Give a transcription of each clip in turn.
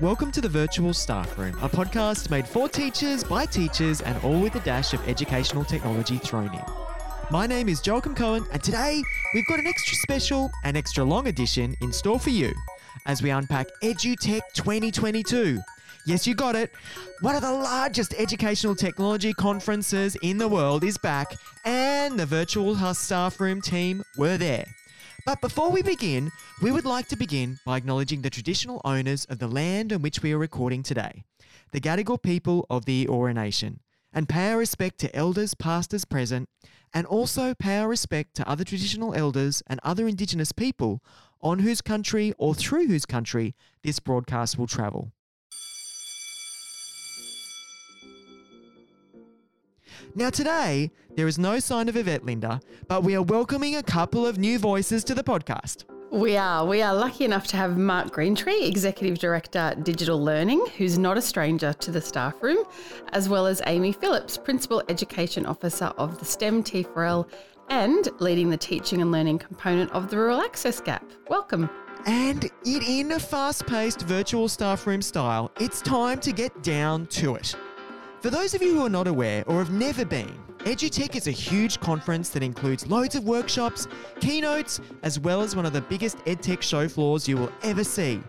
Welcome to the Virtual Staffroom, a podcast made for teachers, by teachers, and all with a dash of educational technology thrown in. My name is Joachim Cohen, and today we've got an extra special and extra long edition in store for you as we unpack EduTech 2022. Yes, you got it. One of the largest educational technology conferences in the world is back, and the Virtual Staffroom team were there. But before we begin, we would like to begin by acknowledging the traditional owners of the land on which we are recording today, the Gadigal people of the Eora Nation, and pay our respect to elders past as present, and also pay our respect to other traditional elders and other Indigenous people on whose country or through whose country this broadcast will travel. Now today, there is no sign of Yvette, Linda, but we are welcoming a couple of new voices to the podcast. We are lucky enough to have Mark Greentree, Executive Director, Digital Learning, who's not a stranger to the staff room, as well as Amy Phillips, Principal Education Officer of the STEM T4L and leading the teaching and learning component of the Rural Access Gap. Welcome. And it in a fast-paced virtual staff room style, it's time to get down to it. For those of you who are not aware or have never been, EduTech is a huge conference that includes loads of workshops, keynotes, as well as one of the biggest EdTech show floors you will ever see,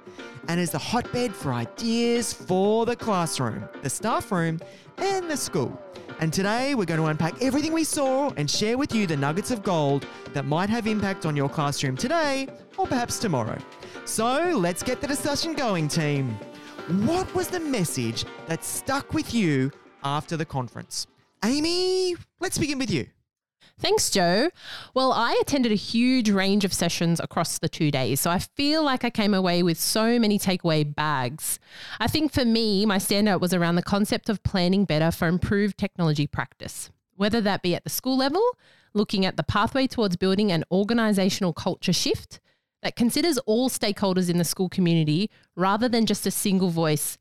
and is the hotbed for ideas for the classroom, the staff room, and the school. And today we're going to unpack everything we saw and share with you the nuggets of gold that might have impact on your classroom today or perhaps tomorrow. So let's get the discussion going, team. What was the message that stuck with you after the conference? Amy, let's begin with you. Thanks, Joe. Well, I attended a huge range of sessions across the 2 days, so I feel like I came away with so many takeaway bags. I think for me, my standout was around the concept of planning better for improved technology practice, whether that be at the school level, looking at the pathway towards building an organisational culture shift that considers all stakeholders in the school community rather than just a single voice,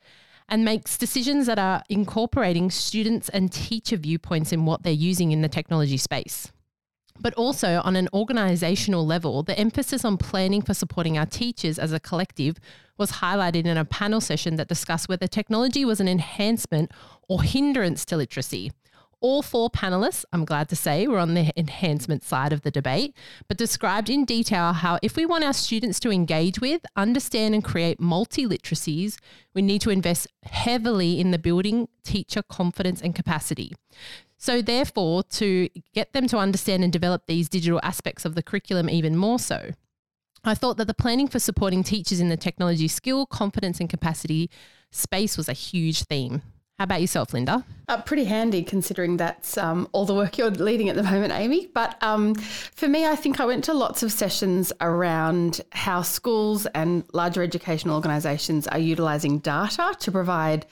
and makes decisions that are incorporating students and teacher viewpoints in what they're using in the technology space. But also on an organisational level, the emphasis on planning for supporting our teachers as a collective was highlighted in a panel session that discussed whether technology was an enhancement or hindrance to literacy. All four panellists, I'm glad to say, were on the enhancement side of the debate, but described in detail how if we want our students to engage with, understand and create multi-literacies, we need to invest heavily in the building teacher confidence and capacity. So therefore, to get them to understand and develop these digital aspects of the curriculum even more so. I thought that the planning for supporting teachers in the technology skill, confidence and capacity space was a huge theme. How about yourself, Linda? Pretty handy considering that's all the work you're leading at the moment, Amy. But for me, I think I went to lots of sessions around how schools and larger educational organisations are utilising data to provide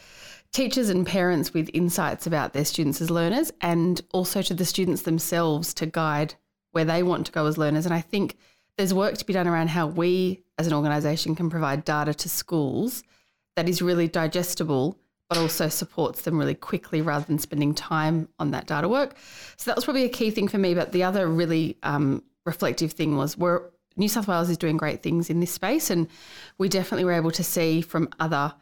teachers and parents with insights about their students as learners, and also to the students themselves to guide where they want to go as learners. And I think there's work to be done around how we as an organisation can provide data to schools that is really digestible but also supports them really quickly rather than spending time on that data work. So that was probably a key thing for me. But the other really reflective thing was New South Wales is doing great things in this space, and we definitely were able to see from other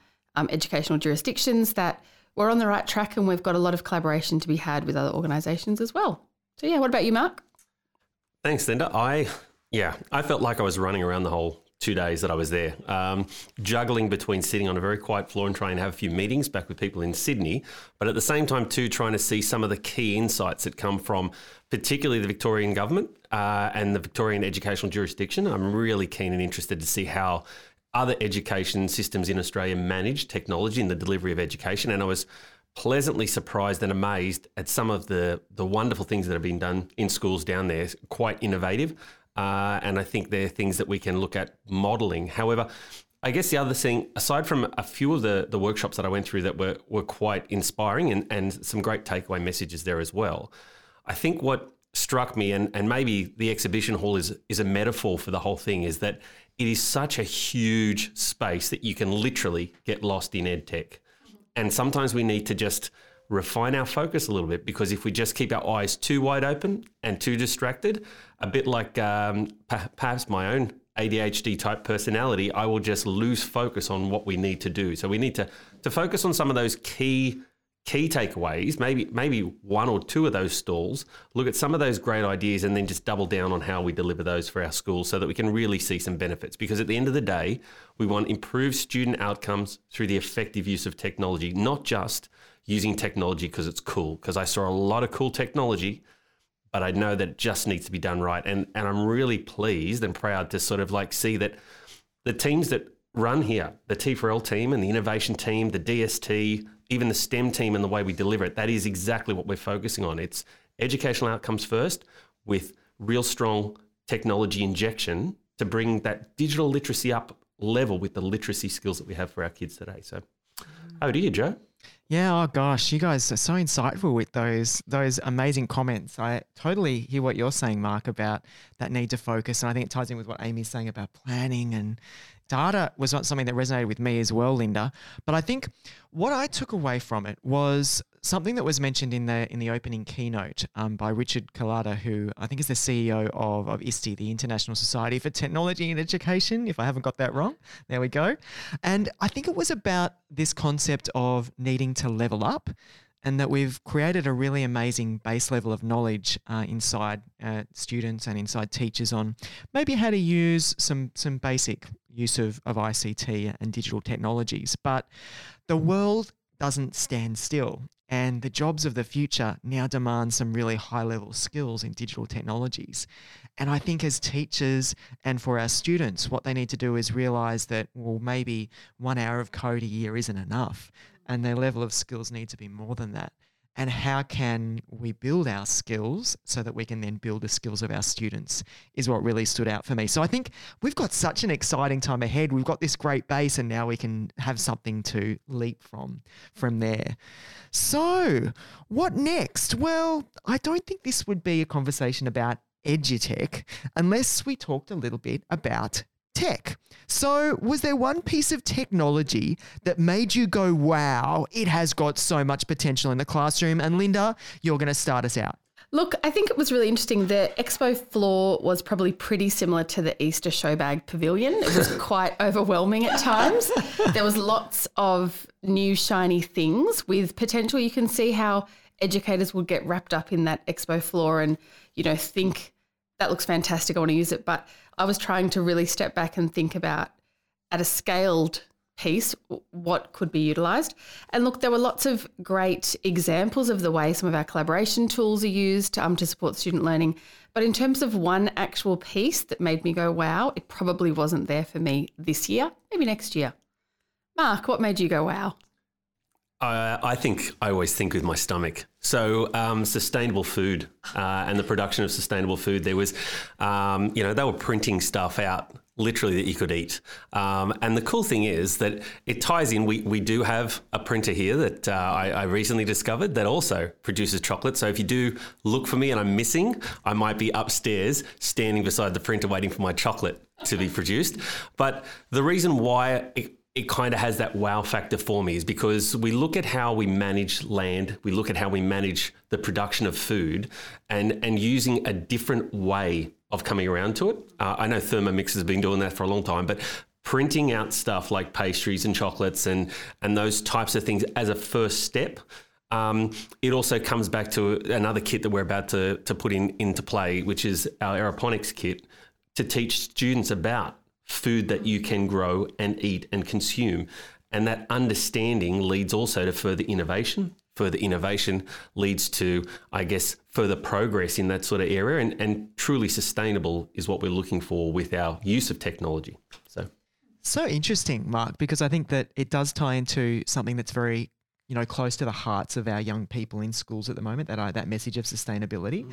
educational jurisdictions that we're on the right track, and we've got a lot of collaboration to be had with other organisations as well. So yeah, what about you, Mark? Thanks, Linda. I felt like I was running around the whole 2 days that I was there, juggling between sitting on a very quiet floor and trying to have a few meetings back with people in Sydney, but at the same time too trying to see some of the key insights that come from particularly the Victorian government and the Victorian educational jurisdiction. I'm really keen and interested to see how other education systems in Australia manage technology in the delivery of education, and I was pleasantly surprised and amazed at some of the wonderful things that have been done in schools down there. It's quite innovative. And I think they're things that we can look at modelling. However, I guess the other thing, aside from a few of the workshops that I went through that were quite inspiring and some great takeaway messages there as well, I think what struck me, and maybe the exhibition hall is a metaphor for the whole thing, is that it is such a huge space that you can literally get lost in EdTech. And sometimes we need to just refine our focus a little bit, because if we just keep our eyes too wide open and too distracted, a bit like perhaps my own ADHD type personality, I will just lose focus on what we need to do. So we need to focus on some of those key takeaways, maybe one or two of those stalls, look at some of those great ideas, and then just double down on how we deliver those for our schools so that we can really see some benefits. Because at the end of the day, we want improved student outcomes through the effective use of technology, not just using technology because it's cool. Because I saw a lot of cool technology, but I know that it just needs to be done right. And I'm really pleased and proud to sort of like see that the teams that run here, the T4L team and the innovation team, the DST, even the STEM team and the way we deliver it, that is exactly what we're focusing on. It's educational outcomes first with real strong technology injection to bring that digital literacy up level with the literacy skills that we have for our kids today. So over to you, Joe. Yeah, oh gosh, you guys are so insightful with those amazing comments. I totally hear what you're saying, Mark, about that need to focus. And I think it ties in with what Amy's saying about planning, and data was not something that resonated with me as well, Linda. But I think what I took away from it was something that was mentioned in the opening keynote by Richard Culatta, who I think is the CEO of ISTE, the International Society for Technology and Education, if I haven't got that wrong. There we go. And I think it was about this concept of needing to level up, and that we've created a really amazing base level of knowledge inside students and inside teachers on maybe how to use some basic use of ICT and digital technologies. But the world doesn't stand still, and the jobs of the future now demand some really high-level skills in digital technologies. And I think as teachers and for our students, what they need to do is realise that, well, maybe 1 hour of code a year isn't enough, and their level of skills need to be more than that. And how can we build our skills so that we can then build the skills of our students is what really stood out for me. So I think we've got such an exciting time ahead. We've got this great base, and now we can have something to leap from there. So what next? Well, I don't think this would be a conversation about EduTech unless we talked a little bit about tech. So was there one piece of technology that made you go, wow, it has got so much potential in the classroom? And Linda, you're going to start us out. Look, I think it was really interesting. The expo floor was probably pretty similar to the Easter Showbag Pavilion. It was quite overwhelming at times. There was lots of new shiny things with potential. You can see how educators would get wrapped up in that expo floor and, you know, think, that looks fantastic, I want to use it. But I was trying to really step back and think about, at a scaled piece, what could be utilised. And look, there were lots of great examples of the way some of our collaboration tools are used to support student learning. But in terms of one actual piece that made me go, wow, it probably wasn't there for me this year, maybe next year. Mark, what made you go, wow? I think I always think with my stomach. So sustainable food and the production of sustainable food, there was, they were printing stuff out literally that you could eat. And the cool thing is that it ties in. We do have a printer here that I recently discovered that also produces chocolate. So if you do look for me and I'm missing, I might be upstairs standing beside the printer waiting for my chocolate to be produced. But the reason why it kind of has that wow factor for me is because we look at how we manage land, we look at how we manage the production of food, and using a different way of coming around to it. I know Thermomix has been doing that for a long time, but printing out stuff like pastries and chocolates and those types of things as a first step. It also comes back to another kit that we're about to put into play, which is our aeroponics kit, to teach students about food that you can grow and eat and consume. And that understanding leads also to further innovation. Further innovation leads to, I guess, further progress in that sort of area. And truly sustainable is what we're looking for with our use of technology. So interesting, Mark, because I think that it does tie into something that's very, close to the hearts of our young people in schools at the moment, that message of sustainability,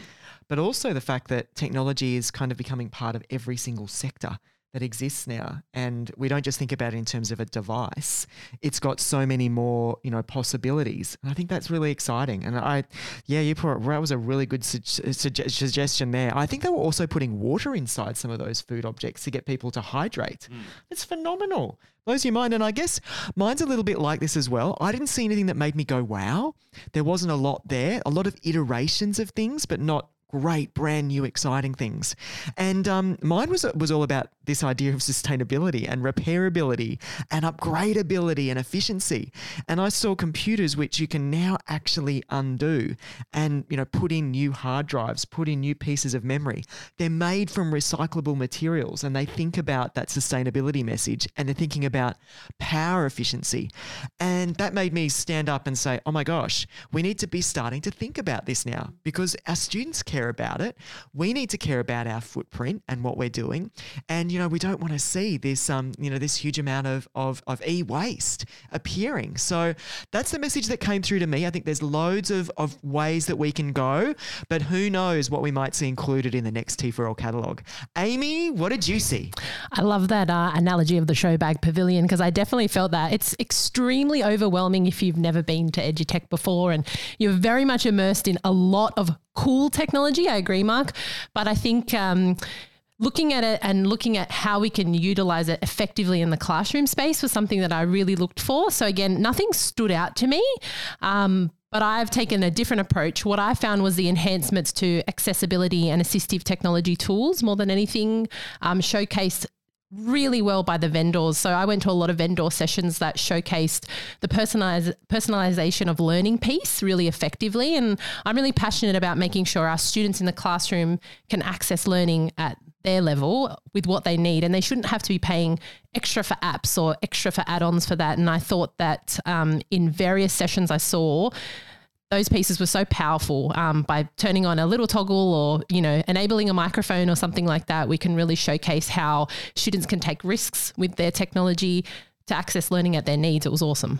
but also the fact that technology is kind of becoming part of every single sector that exists now, and we don't just think about it in terms of a device. It's got so many more, you know, possibilities, and I think that's really exciting. And that was a really good suggestion there. I think they were also putting water inside some of those food objects to get people to hydrate. Mm. It's phenomenal. Blows your mind. And I guess mine's a little bit like this as well. I didn't see anything that made me go, wow. There wasn't a lot there, a lot of iterations of things, but not great, brand new, exciting things. And mine was all about this idea of sustainability and repairability and upgradability and efficiency. And I saw computers which you can now actually undo and, you know, put in new hard drives, put in new pieces of memory. They're made from recyclable materials, and they think about that sustainability message, and they're thinking about power efficiency. And that made me stand up and say, oh my gosh, we need to be starting to think about this now, because our students care about it. We need to care about our footprint and what we're doing. And, you know, we don't want to see this, this huge amount of e-waste appearing. So that's the message that came through to me. I think there's loads of ways that we can go, but who knows what we might see included in the next T4L catalogue. Amy, what did you see? I love that analogy of the show bag pavilion, because I definitely felt that. It's extremely overwhelming if you've never been to EduTech before, and you're very much immersed in a lot of cool technology. I agree, Mark. But I think looking at it and looking at how we can utilise it effectively in the classroom space was something that I really looked for. So again, nothing stood out to me, but I've taken a different approach. What I found was the enhancements to accessibility and assistive technology tools more than anything showcased really well by the vendors. So I went to a lot of vendor sessions that showcased the personalisation of learning piece really effectively. And I'm really passionate about making sure our students in the classroom can access learning at their level with what they need, and they shouldn't have to be paying extra for apps or extra for add-ons for that. And I thought that in various sessions I saw, those pieces were so powerful. By turning on a little toggle or, you know, enabling a microphone or something like that, we can really showcase how students can take risks with their technology to access learning at their needs. It was awesome.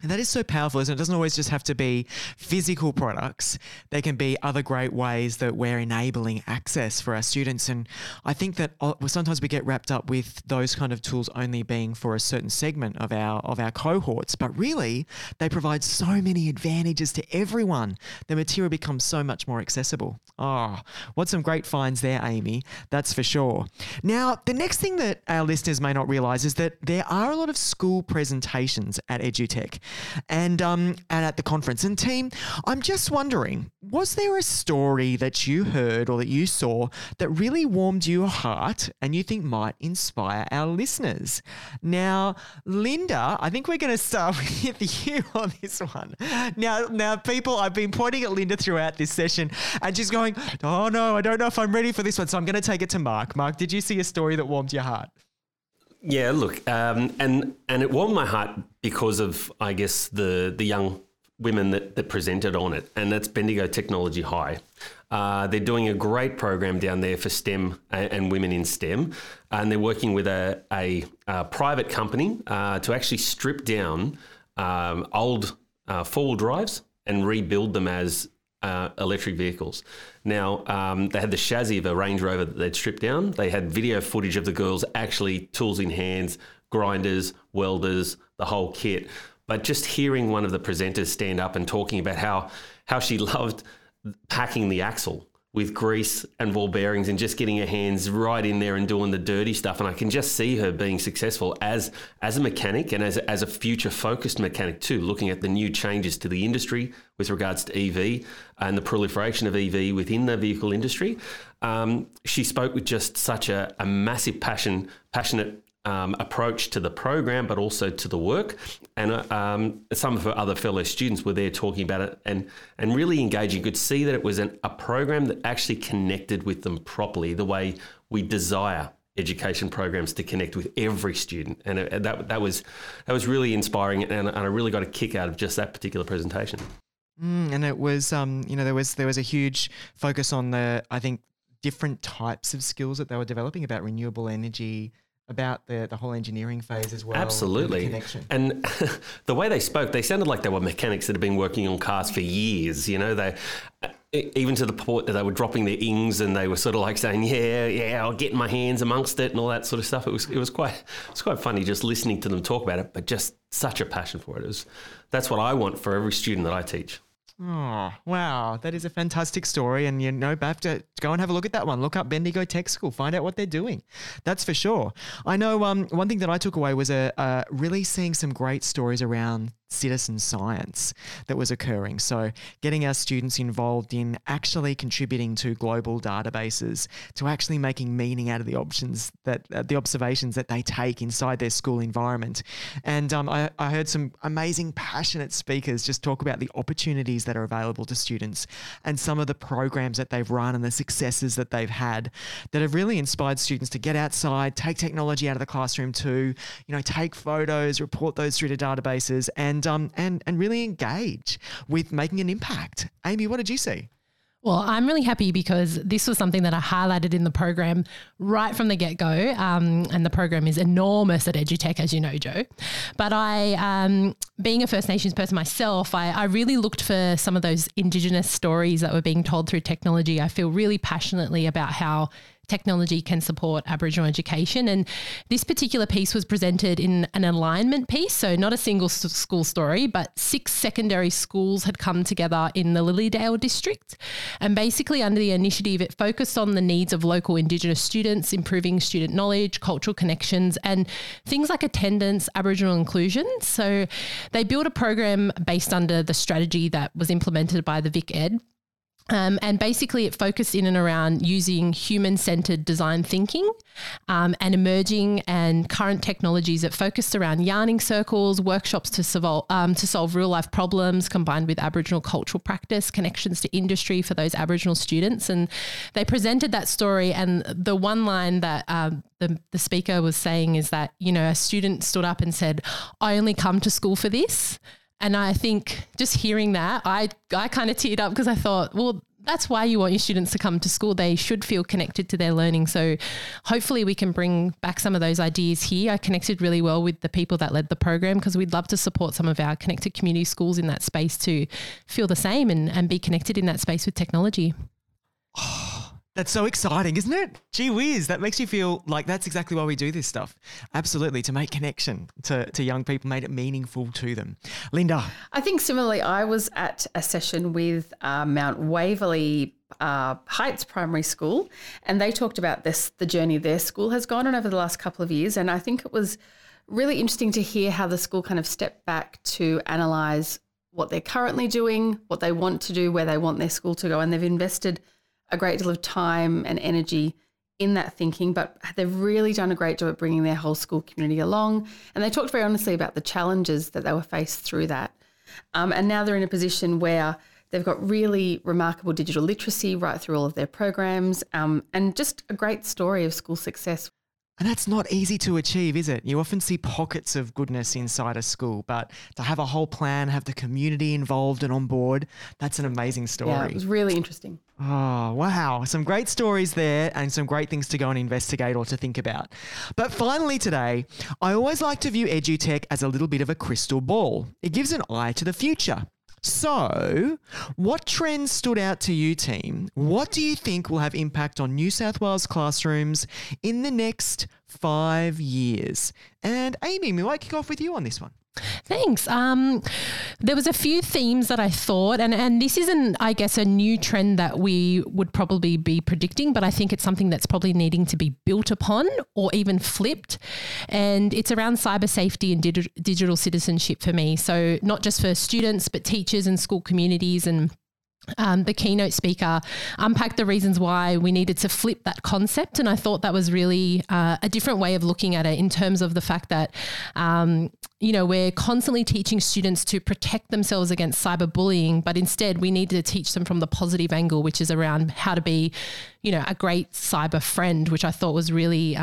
And that is so powerful, isn't it? It doesn't always just have to be physical products. There can be other great ways that we're enabling access for our students. And I think that sometimes we get wrapped up with those kind of tools only being for a certain segment of our cohorts, but really they provide so many advantages to everyone. The material becomes so much more accessible. Oh, what some great finds there, Amy. That's for sure. Now, the next thing that our listeners may not realise is that there are a lot of school presentations at EduTech. And at the conference. And team, I'm just wondering, was there a story that you heard or that you saw that really warmed your heart and you think might inspire our listeners? Now, Linda, I think we're going to start with you on this one. Now, people, I've been pointing at Linda throughout this session and she's going, oh no, I don't know if I'm ready for this one. So I'm going to take it to Mark. Mark, did you see a story that warmed your heart? Yeah, look, and it warmed my heart because of, I guess, the young women that presented on it, and that's Bendigo Technology High. They're doing a great program down there for STEM and women in STEM, and they're working with a private company to actually strip down old four-wheel drives and rebuild them as electric vehicles. Now, they had the chassis of a Range Rover that they'd stripped down. They had video footage of the girls actually tools in hands, grinders, welders, the whole kit. But just hearing one of the presenters stand up and talking about how she loved packing the axle with grease and ball bearings and just getting her hands right in there and doing the dirty stuff. And I can just see her being successful as a mechanic and as a future-focused mechanic too, looking at the new changes to the industry with regards to EV and the proliferation of EV within the vehicle industry. She spoke with just such a massive passionate approach to the program, but also to the work. And some of her other fellow students were there talking about it and really engaging. You could see that it was a program that actually connected with them properly, the way we desire education programs to connect with every student. And that was really inspiring. And I really got a kick out of just that particular presentation. And it was, there was a huge focus on different types of skills that they were developing about renewable energy, about the whole engineering phase as well. Absolutely. And the way they spoke, they sounded like they were mechanics that had been working on cars for years. You know, they even to the point that they were dropping their ings and they were sort of like saying, yeah, I'll get my hands amongst it and all that sort of stuff. It was quite funny just listening to them talk about it, but just such a passion for it. That's what I want for every student that I teach. Oh, wow. That is a fantastic story. And you know, BAFTA, go and have a look at that one. Look up Bendigo Tech School, find out what they're doing. That's for sure. I know one thing that I took away was really seeing some great stories around citizen science that was occurring. So getting our students involved in actually contributing to global databases, to actually making meaning out of the options that the observations that they take inside their school environment. And I heard some amazing, passionate speakers just talk about the opportunities that are available to students and some of the programs that they've run and the successes that they've had that have really inspired students to get outside, take technology out of the classroom too, you know, take photos, report those through to databases and really engage with making an impact. Amy, what did you see? Well, I'm really happy because this was something that I highlighted in the program right from the get-go, and the program is enormous at EduTech, as you know, Joe. But being a First Nations person myself, I really looked for some of those Indigenous stories that were being told through technology. I feel really passionately about how technology can support Aboriginal education. And this particular piece was presented in an alignment piece, so not a single school story, but 6 secondary schools had come together in the Lilydale district. And basically under the initiative, it focused on the needs of local Indigenous students, improving student knowledge, cultural connections, and things like attendance, Aboriginal inclusion. So they built a program based under the strategy that was implemented by the Vic Ed. And basically it focused in and around using human-centered design thinking and emerging and current technologies that focused around yarning circles, workshops to solve real-life problems combined with Aboriginal cultural practice, connections to industry for those Aboriginal students. And they presented that story, and the one line that the speaker was saying is that, you know, a student stood up and said, "I only come to school for this." And I think just hearing that, I kind of teared up because I thought, well, that's why you want your students to come to school. They should feel connected to their learning. So hopefully we can bring back some of those ideas here. I connected really well with the people that led the program because we'd love to support some of our connected community schools in that space to feel the same and be connected in that space with technology. Oh, that's so exciting, isn't it? Gee whiz, that makes you feel like that's exactly why we do this stuff. Absolutely, to make connection to young people, made it meaningful to them. Linda? I think similarly, I was at a session with Mount Waverley Heights Primary School, and they talked about the journey their school has gone on over the last couple of years, and I think it was really interesting to hear how the school kind of stepped back to analyse what they're currently doing, what they want to do, where they want their school to go, and they've invested a great deal of time and energy in that thinking, but they've really done a great job at bringing their whole school community along. And they talked very honestly about the challenges that they were faced through that. And now they're in a position where they've got really remarkable digital literacy right through all of their programs, and just a great story of school success. And that's not easy to achieve, is it? You often see pockets of goodness inside a school, but to have a whole plan, have the community involved and on board, that's an amazing story. Yeah, it was really interesting. Oh, wow. Some great stories there and some great things to go and investigate or to think about. But finally today, I always like to view EduTech as a little bit of a crystal ball. It gives an eye to the future. So, what trends stood out to you, team? What do you think will have impact on New South Wales classrooms in the next 5 years? And Amy, we might kick off with you on this one. Thanks. There was a few themes that I thought, and this isn't, I guess, a new trend that we would probably be predicting, but I think it's something that's probably needing to be built upon or even flipped. And it's around cyber safety and digital citizenship for me. So not just for students, but teachers and school communities. And the keynote speaker unpacked the reasons why we needed to flip that concept. And I thought that was really a different way of looking at it in terms of the fact that, you know, we're constantly teaching students to protect themselves against cyberbullying, but instead we need to teach them from the positive angle, which is around how to be, you know, a great cyber friend, which I thought was really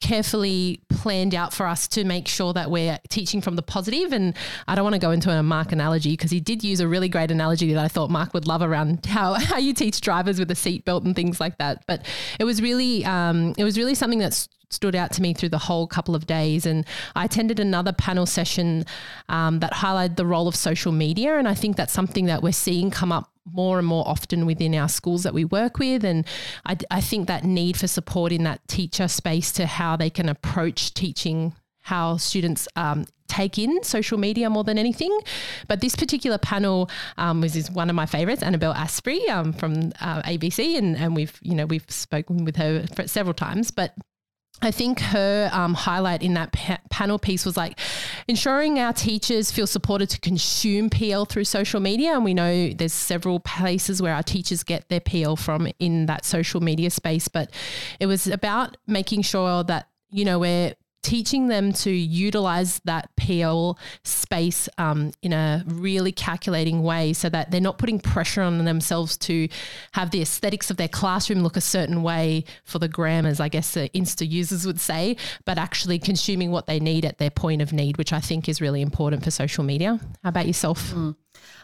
carefully planned out for us to make sure that we're teaching from the positive. And I don't want to go into a Mark analogy because he did use a really great analogy that I thought Mark would love around how you teach drivers with a seatbelt and things like that. But it was really something that stood out to me through the whole couple of days. And I attended another panel session that highlighted the role of social media. And I think that's something that we're seeing come up more and more often within our schools that we work with. And I think that need for support in that teacher space to how they can approach teaching, how students take in social media more than anything. But this particular panel is one of my favourites, Annabelle Asprey from ABC. And we've spoken with her several times, but I think her highlight in that panel piece was like ensuring our teachers feel supported to consume PL through social media. And we know there's several places where our teachers get their PL from in that social media space, but it was about making sure that, we're teaching them to utilize that PL space in a really calculating way so that they're not putting pressure on themselves to have the aesthetics of their classroom look a certain way for the grammars, I guess the Insta users would say, but actually consuming what they need at their point of need, which I think is really important for social media. How about yourself? Mm.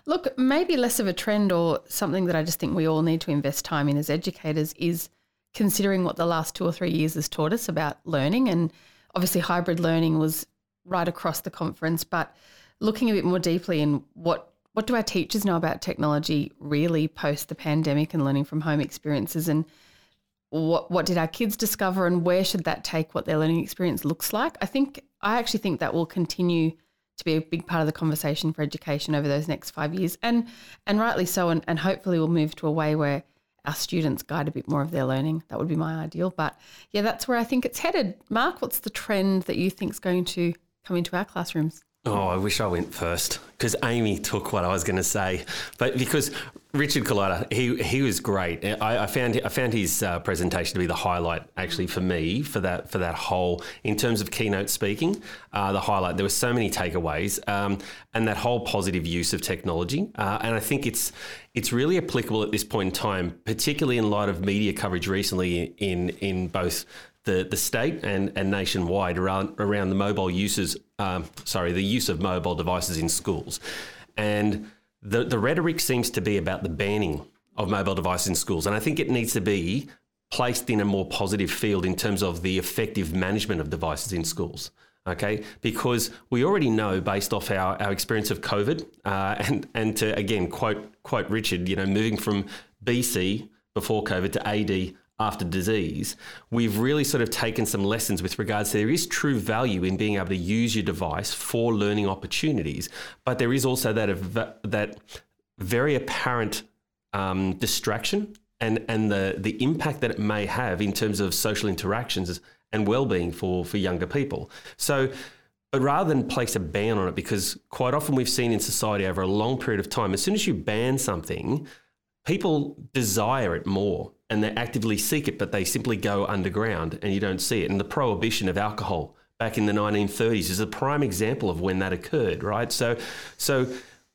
Look, maybe less of a trend or something that I just think we all need to invest time in as educators is considering what the last 2 or 3 years has taught us about learning. And obviously hybrid learning was right across the conference, but looking a bit more deeply in what do our teachers know about technology really post the pandemic and learning from home experiences, and what did our kids discover and where should that take what their learning experience looks like? I actually think that will continue to be a big part of the conversation for education over those next 5 years, and rightly so, and hopefully we'll move to a way where our students guide a bit more of their learning. That would be my ideal. But yeah, that's where I think it's headed. Mark, what's the trend that you think's going to come into our classrooms? Oh, I wish I went first because Amy took what I was going to say. But because Richard Culatta, he was great. I found his presentation to be the highlight actually for me for that whole, in terms of keynote speaking, the highlight. There were so many takeaways and that whole positive use of technology. And I think it's really applicable at this point in time, particularly in light of media coverage recently in both the state and nationwide around the mobile uses. The use of mobile devices in schools. And the rhetoric seems to be about the banning of mobile devices in schools. And I think it needs to be placed in a more positive field in terms of the effective management of devices in schools. Okay, because we already know based off our experience of COVID and to, again, quote Richard, moving from BC before COVID to AD after disease, we've really sort of taken some lessons with regards to there is true value in being able to use your device for learning opportunities, but there is also that very apparent distraction and the impact that it may have in terms of social interactions and well-being for younger people. So but rather than place a ban on it, because quite often we've seen in society over a long period of time, as soon as you ban something, people desire it more. And they actively seek it, but they simply go underground and you don't see it. And the prohibition of alcohol back in the 1930s is a prime example of when that occurred, right? So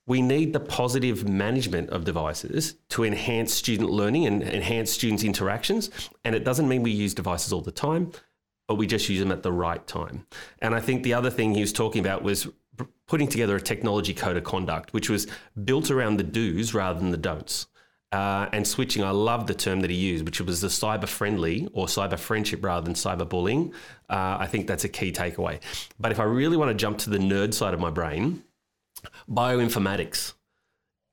we need the positive management of devices to enhance student learning and enhance students' interactions. And it doesn't mean we use devices all the time, but we just use them at the right time. And I think the other thing he was talking about was putting together a technology code of conduct, which was built around the do's rather than the don'ts. And switching, I love the term that he used, which was the cyber-friendly or cyber-friendship rather than cyber-bullying. I think that's a key takeaway. But if I really want to jump to the nerd side of my brain, bioinformatics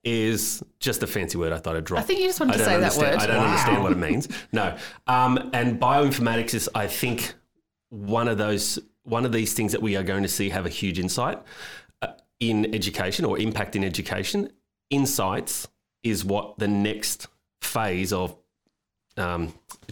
is just a fancy word I thought I'd drop. I think you just wanted to say that word. I don't understand what it means. No. And bioinformatics is, I think, one of these things that we are going to see have a huge insight in education or impact in education. Insights is what the next phase of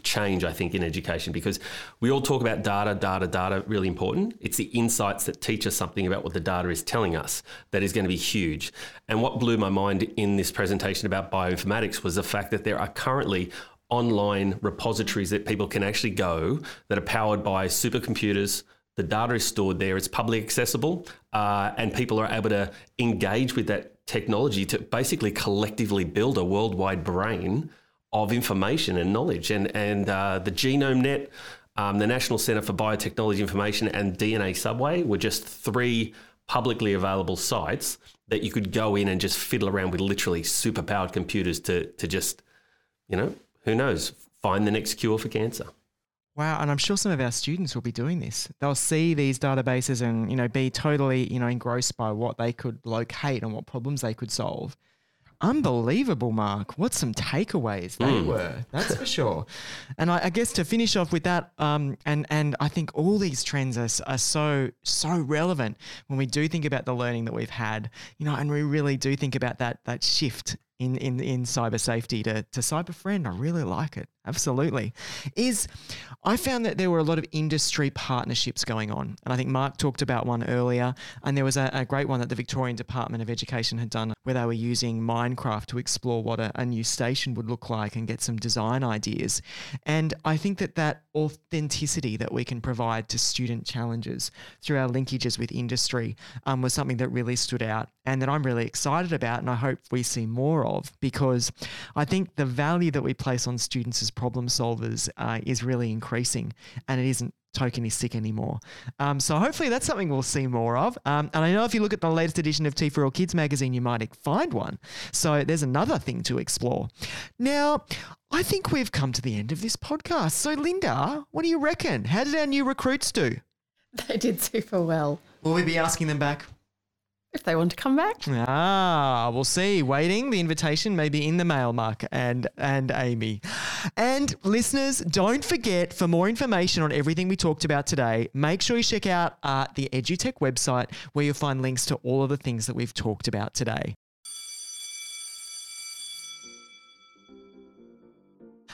change, I think, in education, because we all talk about data, really important. It's the insights that teach us something about what the data is telling us that is going to be huge. And what blew my mind in this presentation about bioinformatics was the fact that there are currently online repositories that people can actually go that are powered by supercomputers. The data is stored there, it's publicly accessible, and people are able to engage with that technology to basically collectively build a worldwide brain of information and knowledge. And the Genome Net, the National Centre for Biotechnology Information, and DNA Subway were just three publicly available sites that you could go in and just fiddle around with literally superpowered computers to just, who knows, find the next cure for cancer. Wow, and I'm sure some of our students will be doing this. They'll see these databases and, you know, be totally, you know, engrossed by what they could locate and what problems they could solve. Unbelievable, Mark. What some takeaways they were, that's for sure. And I guess to finish off with that, and I think all these trends are so relevant when we do think about the learning that we've had, you know, and we really do think about that shift in cyber safety to cyber friend. I really like it. Absolutely. I found that there were a lot of industry partnerships going on. And I think Mark talked about one earlier, and there was a great one that the Victorian Department of Education had done where they were using Minecraft to explore what a new station would look like and get some design ideas. And I think that authenticity that we can provide to student challenges through our linkages with industry was something that really stood out and that I'm really excited about, and I hope we see more of, because I think the value that we place on students as problem solvers is really increasing, and it isn't tokenistic anymore. So hopefully that's something we'll see more of. And I know if you look at the latest edition of T4L Kids magazine, you might find one. So there's another thing to explore. Now, I think we've come to the end of this podcast. So Linda, what do you reckon? How did our new recruits do? They did super well. Will we be asking them back? If they want to come back. Ah, we'll see. Waiting, the invitation may be in the mail, Mark and Amy. And listeners, don't forget, for more information on everything we talked about today, make sure you check out the EduTech website, where you'll find links to all of the things that we've talked about today.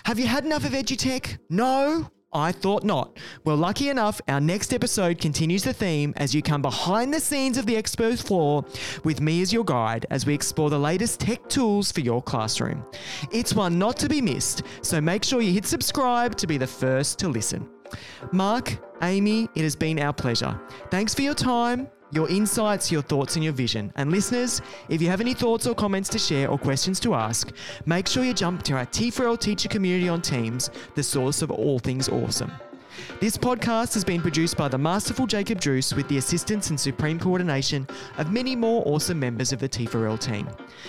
Have you had enough of EduTech? No? I thought not. Well, lucky enough, our next episode continues the theme as you come behind the scenes of the expo floor with me as your guide as we explore the latest tech tools for your classroom. It's one not to be missed, so make sure you hit subscribe to be the first to listen. Mark, Amy, it has been our pleasure. Thanks for your time, your insights, your thoughts and your vision. And listeners, if you have any thoughts or comments to share or questions to ask, make sure you jump to our T4L teacher community on Teams, the source of all things awesome. This podcast has been produced by the masterful Jacob Drews with the assistance and supreme coordination of many more awesome members of the T4L team.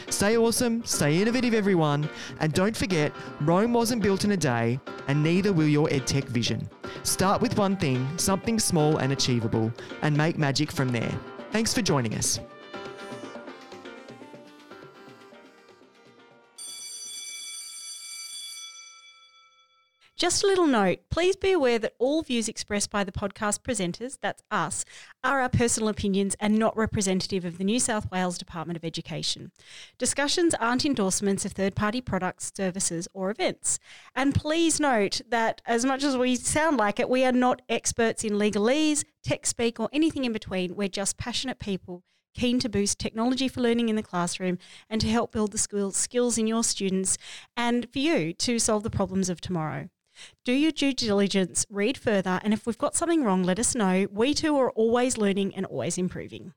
Stay awesome, stay innovative everyone, and don't forget, Rome wasn't built in a day, and neither will your EdTech vision. Start with one thing, something small and achievable, and make magic from there. Thanks for joining us. Just a little note, please be aware that all views expressed by the podcast presenters, that's us, are our personal opinions and not representative of the New South Wales Department of Education. Discussions aren't endorsements of third-party products, services or events. And please note that as much as we sound like it, we are not experts in legalese, tech speak or anything in between. We're just passionate people keen to boost technology for learning in the classroom and to help build the skills in your students and for you to solve the problems of tomorrow. Do your due diligence, read further, and if we've got something wrong, let us know. We too are always learning and always improving.